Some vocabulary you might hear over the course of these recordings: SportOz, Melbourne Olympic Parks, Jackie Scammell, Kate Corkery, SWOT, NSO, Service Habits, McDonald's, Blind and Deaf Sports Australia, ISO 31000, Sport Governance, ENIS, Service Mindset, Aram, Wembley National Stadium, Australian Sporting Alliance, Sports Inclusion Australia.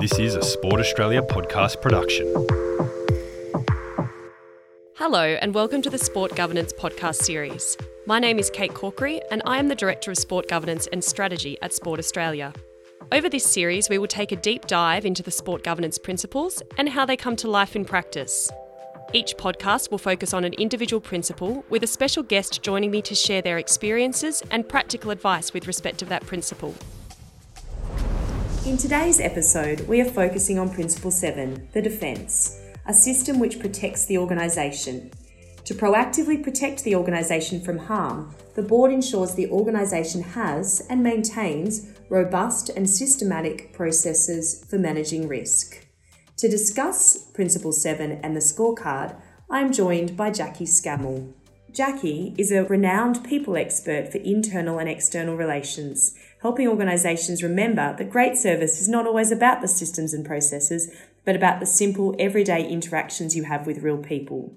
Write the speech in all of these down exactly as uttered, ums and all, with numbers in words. This is a Sport Australia podcast production. Hello and welcome to the Sport Governance podcast series. My name is Kate Corkery and I am the Director of Sport Governance and Strategy at Sport Australia. Over this series, we will take a deep dive into the sport governance principles and how they come to life in practice. Each podcast will focus on an individual principle with a special guest joining me to share their experiences and practical advice with respect to that principle. In today's episode, we are focusing on Principle seven, the defence, a system which protects the organisation. To proactively protect the organisation from harm, the Board ensures the organisation has and maintains robust and systematic processes for managing risk. To discuss Principle seven and the scorecard, I am joined by Jackie Scammell. Jackie is a renowned people expert for internal and external relations, helping organisations remember that great service is not always about the systems and processes, but about the simple, everyday interactions you have with real people.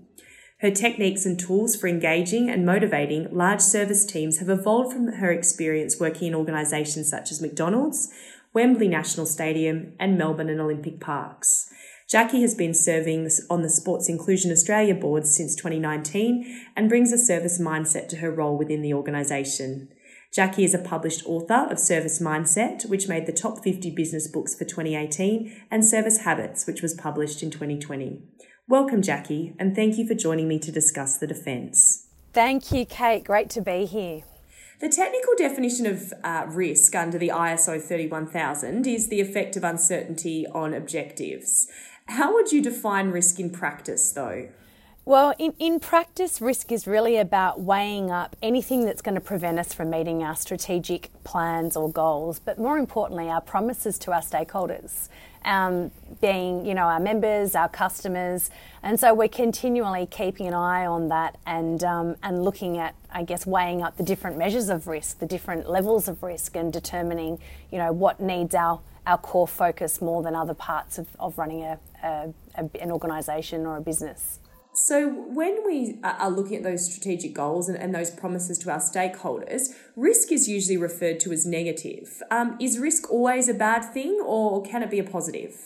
Her techniques and tools for engaging and motivating large service teams have evolved from her experience working in organisations such as McDonald's, Wembley National Stadium, and Melbourne and Olympic Parks. Jackie has been serving on the Sports Inclusion Australia board since twenty nineteen and brings a service mindset to her role within the organisation. Jackie is a published author of Service Mindset, which made the top fifty business books for twenty eighteen, and Service Habits, which was published in twenty twenty. Welcome, Jackie, and thank you for joining me to discuss the defence. Thank you, Kate. Great to be here. The technical definition of uh, risk under the I S O thirty-one thousand is the effect of uncertainty on objectives. How would you define risk in practice, though? Well, in, in practice, risk is really about weighing up anything that's going to prevent us from meeting our strategic plans or goals, but more importantly, our promises to our stakeholders, um, being, you know, our members, our customers. And so we're continually keeping an eye on that and, um, and looking at, I guess, weighing up the different measures of risk, the different levels of risk, and determining, you know, what needs our our core focus more than other parts of, of running a, a, a an organisation or a business. So when we are looking at those strategic goals and, and those promises to our stakeholders, risk is usually referred to as negative. Um, is risk always a bad thing, or can it be a positive?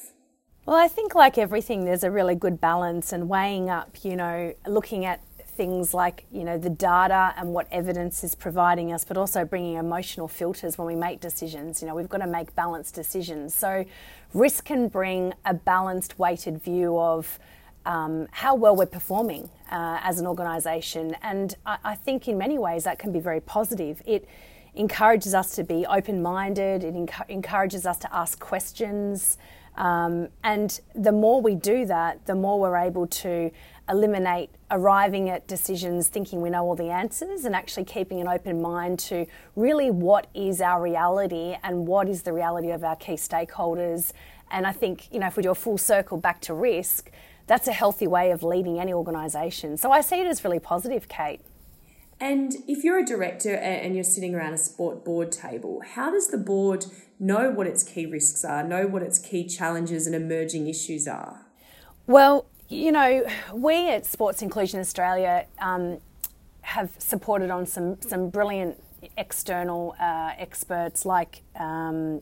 Well, I think like everything, there's a really good balance, and weighing up, you know, looking at things like, you know, the data and what evidence is providing us, but also bringing emotional filters when we make decisions. You know, we've got to make balanced decisions. So risk can bring a balanced, weighted view of um, how well we're performing uh, as an organisation. And I, I think in many ways that can be very positive. It encourages us to be open-minded. It enc- encourages us to ask questions. Um, and the more we do that, the more we're able to eliminate arriving at decisions thinking we know all the answers, and actually keeping an open mind to really what is our reality and what is the reality of our key stakeholders. And I think, you know, if we do a full circle back to risk, that's a healthy way of leading any organisation. So I see it as really positive, Kate. And if you're a director and you're sitting around a sport board table, how does the board know what its key risks are, know what its key challenges and emerging issues are? Well, you know, we at Sports Inclusion Australia um, have supported on some, some brilliant external uh, experts like um,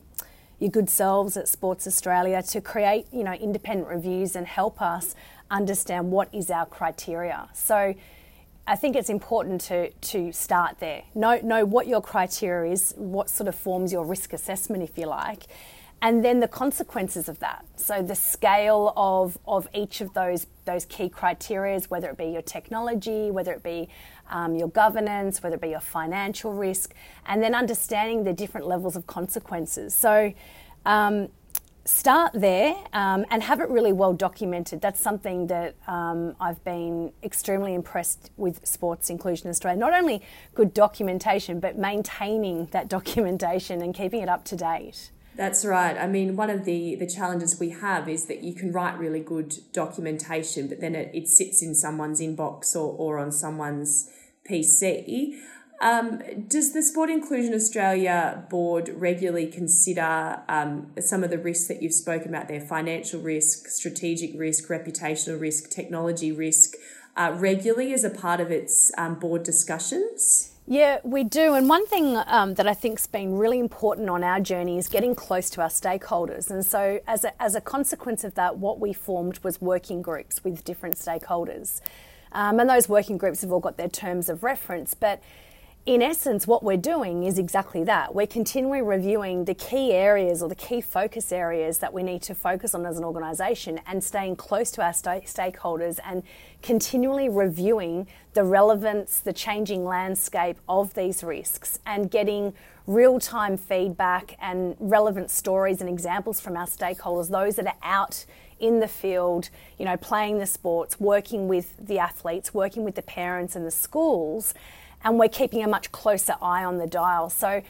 your good selves at Sports Australia to create, you know, independent reviews and help us understand what is our criteria. So I think it's important to to start there. Know, know what your criteria is, what sort of forms your risk assessment, if you like, and then the consequences of that. So the scale of, of each of those those key criteria, whether it be your technology, whether it be um, your governance, whether it be your financial risk, and then understanding the different levels of consequences. So um, start there um, and have it really well documented. That's something that um, I've been extremely impressed with Sports Inclusion Australia. Not only good documentation, but maintaining that documentation and keeping it up to date. That's right. I mean, one of the, the challenges we have is that you can write really good documentation, but then it, it sits in someone's inbox or, or on someone's P C. Um, does the Sport Inclusion Australia board regularly consider um, some of the risks that you've spoken about there, financial risk, strategic risk, reputational risk, technology risk, uh, regularly as a part of its um, board discussions? Yeah, we do. And one thing um, that I think has been really important on our journey is getting close to our stakeholders. And so as a, as a consequence of that, what we formed was working groups with different stakeholders. Um, and those working groups have all got their terms of reference. But in essence, what we're doing is exactly that. We're continually reviewing the key areas or the key focus areas that we need to focus on as an organisation and staying close to our st- stakeholders and continually reviewing the relevance, the changing landscape of these risks and getting real-time feedback and relevant stories and examples from our stakeholders, those that are out in the field, you know, playing the sports, working with the athletes, working with the parents and the schools. And we're keeping a much closer eye on the dial. So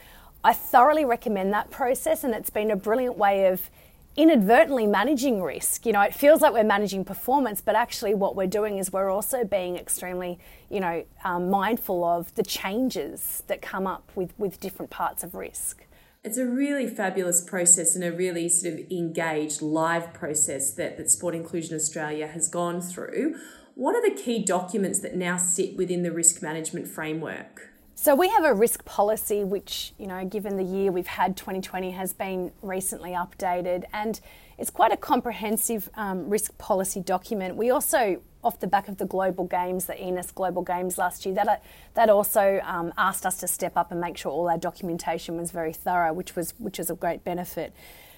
I thoroughly recommend that process, and it's been a brilliant way of inadvertently managing risk. You know, it feels like we're managing performance, but actually what we're doing is we're also being extremely, you know, um, mindful of the changes that come up with, with different parts of risk. It's a really fabulous process and a really sort of engaged live process that, that Sport Inclusion Australia has gone through. What are the key documents that now sit within the risk management framework? So we have a risk policy which, you know, given the year we've had, twenty twenty, has been recently updated, and it's quite a comprehensive um, risk policy document. We also, off the back of the Global Games, the E N I S Global Games last year, that that also um, asked us to step up and make sure all our documentation was very thorough, which was which is a great benefit.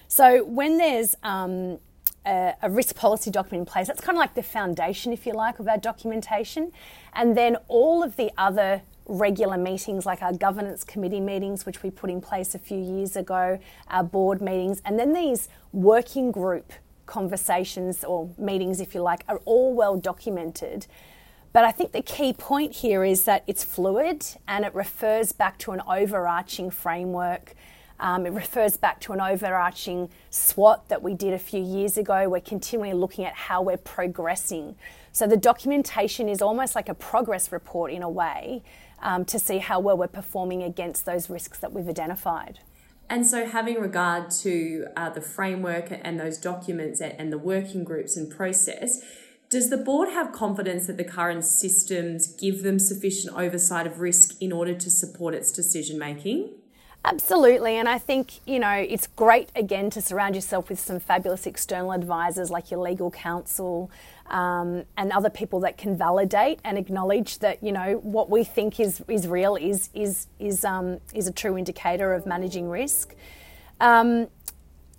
So when there's um, a, a risk policy document in place, that's kind of like the foundation, if you like, of our documentation, and then all of the other regular meetings like our governance committee meetings, which we put in place a few years ago, our board meetings, and then these working group conversations or meetings, if you like, are all well documented. But I think the key point here is that it's fluid and it refers back to an overarching framework. Um, it refers back to an overarching SWOT that we did a few years ago. We're continually looking at how we're progressing. So the documentation is almost like a progress report in a way, um, to see how well we're performing against those risks that we've identified. And so having regard to uh, the framework and those documents and the working groups and process, does the board have confidence that the current systems give them sufficient oversight of risk in order to support its decision making? Absolutely. And I think, you know, it's great, again, to surround yourself with some fabulous external advisors like your legal counsel um, and other people that can validate and acknowledge that, you know, what we think is, is real is is is um, is a true indicator of managing risk. Um,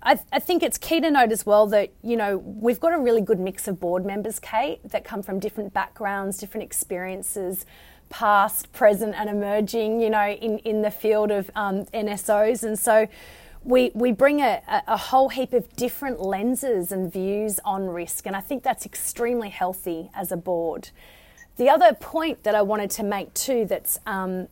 I, th- I think it's key to note as well that, you know, we've got a really good mix of board members, Kate, that come from different backgrounds, different experiences, past, present and emerging, you know, in, in the field of um, N S Os. And so we we bring a, a whole heap of different lenses and views on risk. And I think that's extremely healthy as a board. The other point that I wanted to make too that's um,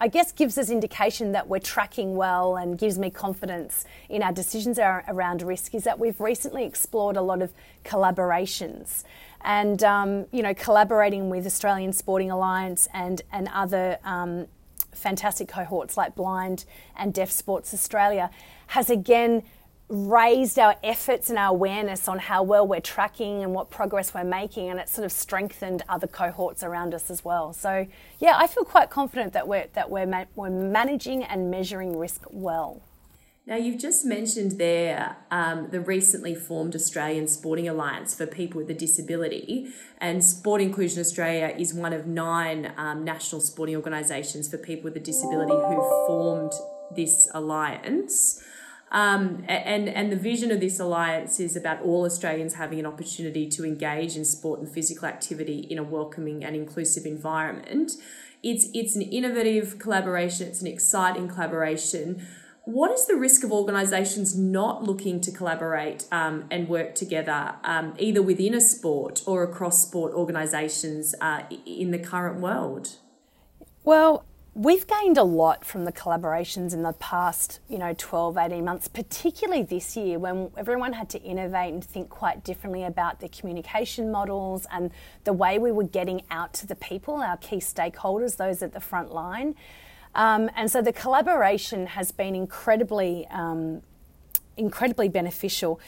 I guess gives us indication that we're tracking well and gives me confidence in our decisions around risk is that we've recently explored a lot of collaborations and, um, you know, collaborating with Australian Sporting Alliance and, and other um, fantastic cohorts like Blind and Deaf Sports Australia has again raised our efforts and our awareness on how well we're tracking and what progress we're making, and it's sort of strengthened other cohorts around us as well. So yeah, I feel quite confident that we're that we're ma- we're managing and measuring risk well. Now you've just mentioned there um, the recently formed Australian Sporting Alliance for people with a disability, and Sport Inclusion Australia is one of nine um, national sporting organisations for people with a disability who formed this alliance. Um, and, and the vision of this alliance is about all Australians having an opportunity to engage in sport and physical activity in a welcoming and inclusive environment. It's, it's an innovative collaboration. It's an exciting collaboration. What is the risk of organisations not looking to collaborate um, and work together, um, either within a sport or across sport organisations uh, in the current world? Well, we've gained a lot from the collaborations in the past, you know, twelve, eighteen months, particularly this year when everyone had to innovate and think quite differently about their communication models and the way we were getting out to the people, our key stakeholders, those at the front line. Um, and so the collaboration has been incredibly, um, incredibly beneficial.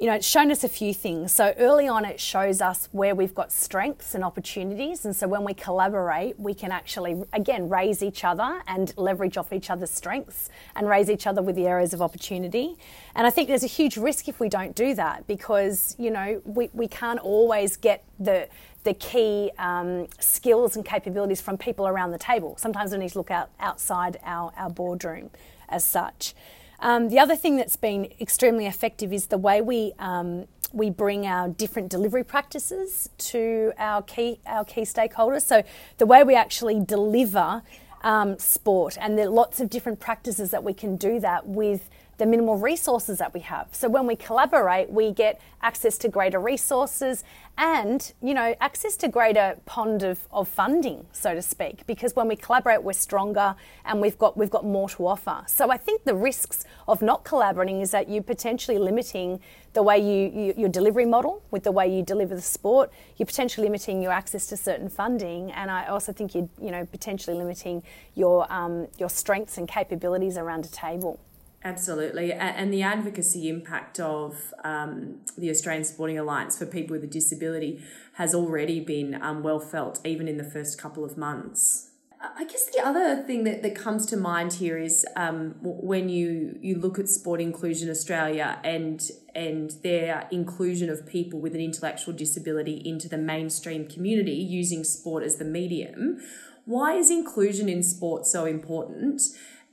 you know, it's shown us a few things. So early on, it shows us where we've got strengths and opportunities. And so when we collaborate, we can actually, again, raise each other and leverage off each other's strengths and raise each other with the areas of opportunity. And I think there's a huge risk if we don't do that, because, you know, we, we can't always get the the key um, skills and capabilities from people around the table. Sometimes we need to look out outside our, our boardroom as such. Um, the other thing that's been extremely effective is the way we um, we bring our different delivery practices to our key our key stakeholders. So the way we actually deliver um, sport, and there are lots of different practices that we can do that with the minimal resources that we have. So when we collaborate, we get access to greater resources and, you know, access to greater pond of, of funding, so to speak, because when we collaborate, we're stronger and we've got we've got more to offer. So I think the risks of not collaborating is that you're potentially limiting the way you, you your delivery model with the way you deliver the sport. You're potentially limiting your access to certain funding, and I also think you're, you know, potentially limiting your um, your strengths and capabilities around a table. Absolutely. And the advocacy impact of um, the Australian Sporting Alliance for people with a disability has already been um, well felt, even in the first couple of months. I guess the other thing that, that comes to mind here is um, when you, you look at Sport Inclusion Australia and and their inclusion of people with an intellectual disability into the mainstream community using sport as the medium, why is inclusion in sport so important?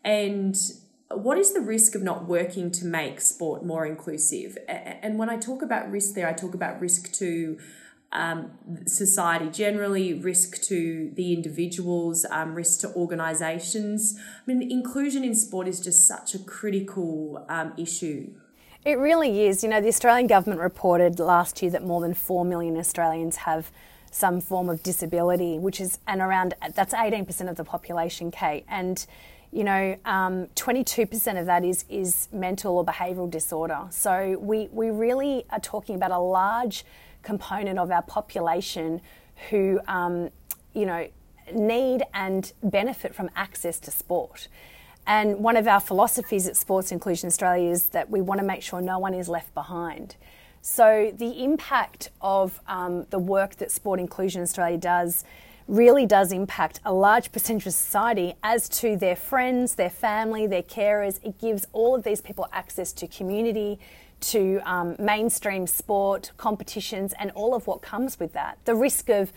And what is the risk of not working to make sport more inclusive? And when I talk about risk there, I talk about risk to um, society generally, risk to the individuals, um, risk to organisations. I mean, inclusion in sport is just such a critical um, issue. It really is. You know, the Australian government reported last year that more than four million Australians have some form of disability, which is, and around, that's eighteen percent of the population, Kate. And you know, um, twenty-two percent of that is is mental or behavioural disorder. So we, we really are talking about a large component of our population who, um, you know, need and benefit from access to sport. And one of our philosophies at Sports Inclusion Australia is that we want to make sure no one is left behind. So the impact of um, the work that Sport Inclusion Australia does really does impact a large percentage of society as to their friends, their family, their carers. It gives all of these people access to community, to um, mainstream sport, competitions, and all of what comes with that. The risk of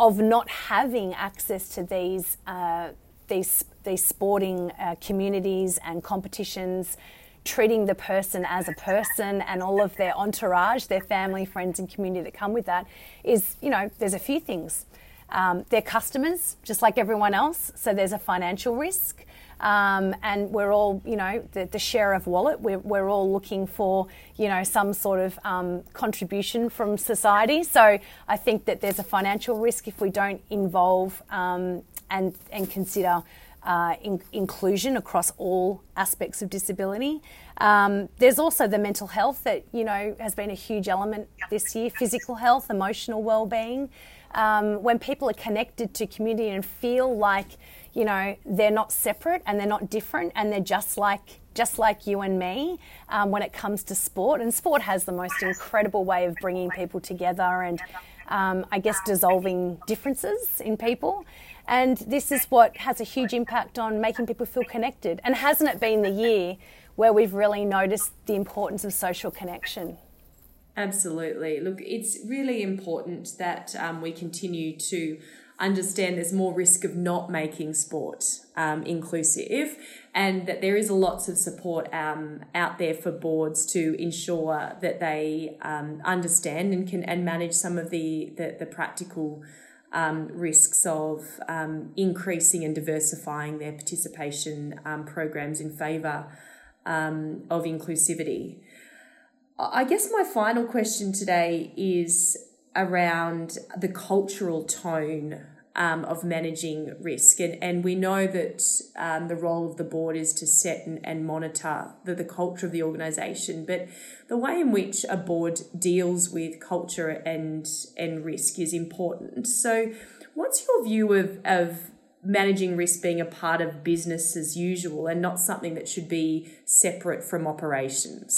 of not having access to these, uh, these, these sporting uh, communities and competitions, treating the person as a person and all of their entourage, their family, friends, and community that come with that is, you know, there's a few things. Um, they're customers, just like everyone else, so there's a financial risk. Um, and we're all, you know, the, the share of wallet, we're, we're all looking for, you know, some sort of um, contribution from society. So I think that there's a financial risk if we don't involve um, and, and consider Uh, in, inclusion across all aspects of disability. Um, there's also the mental health that, you know, has been a huge element this year, physical health, emotional well-being. Um, when people are connected to community and feel like, you know, they're not separate and they're not different and they're just like just like you and me um, when it comes to sport. And sport has the most incredible way of bringing people together and um, I guess dissolving differences in people. And this is what has a huge impact on making people feel connected. And hasn't it been the year where we've really noticed the importance of social connection? Absolutely. Look, it's really important that um, we continue to understand there's more risk of not making sport um, inclusive, and that there is lots of support um, out there for boards to ensure that they um, understand and can and manage some of the, the, the practical Um, risks of um, increasing and diversifying their participation um, programs in favour um, of inclusivity. I guess my final question today is around the cultural tone um, of managing risk. And, and we know that um, the role of the board is to set and, and monitor the, the culture of the organisation, but the way in which a board deals with culture and and risk is important. So what's your view of, of managing risk being a part of business as usual and not something that should be separate from operations?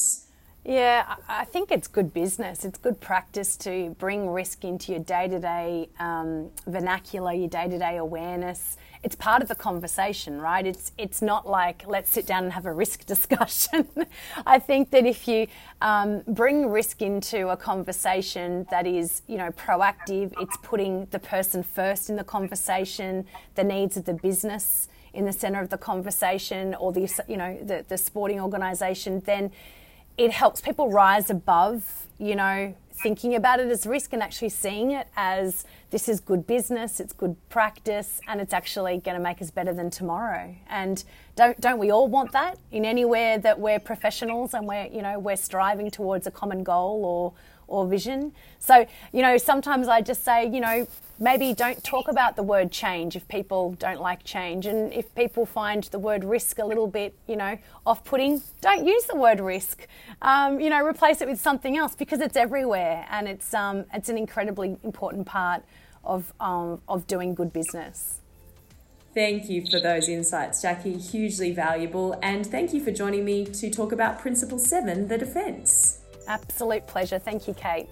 Yeah, I think it's good business. It's good practice to bring risk into your day-to-day um, vernacular, your day-to-day awareness. It's part of the conversation, right? It's it's not like, let's sit down and have a risk discussion. I think that if you um, bring risk into a conversation that is, you know, proactive, it's putting the person first in the conversation, the needs of the business in the centre of the conversation, or the, you know, the, the sporting organisation, then it helps people rise above, you know, thinking about it as risk and actually seeing it as this is good business, it's good practice, and it's actually going to make us better than tomorrow. And don't don't we all want that in anywhere that we're professionals and we're, you know, we're striving towards a common goal or or vision? So, you know, sometimes I just say, you know, maybe don't talk about the word change if people don't like change. And if people find the word risk a little bit, you know, off-putting, don't use the word risk. Um, you know, replace it with something else, because it's everywhere. And it's um, it's an incredibly important part of um, of doing good business. Thank you for those insights, Jackie. Hugely valuable. And thank you for joining me to talk about Principle seven, the defence. Absolute pleasure. Thank you, Kate.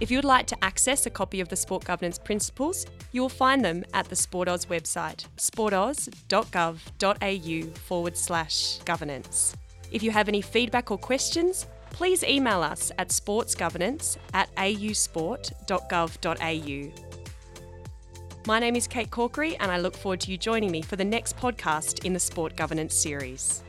If you would like to access a copy of the Sport Governance Principles, you will find them at the SportOz website, sportoz.gov.au forward slash governance. If you have any feedback or questions, please email us at sportsgovernance at ausport.gov.au. My name is Kate Corkery, and I look forward to you joining me for the next podcast in the Sport Governance series.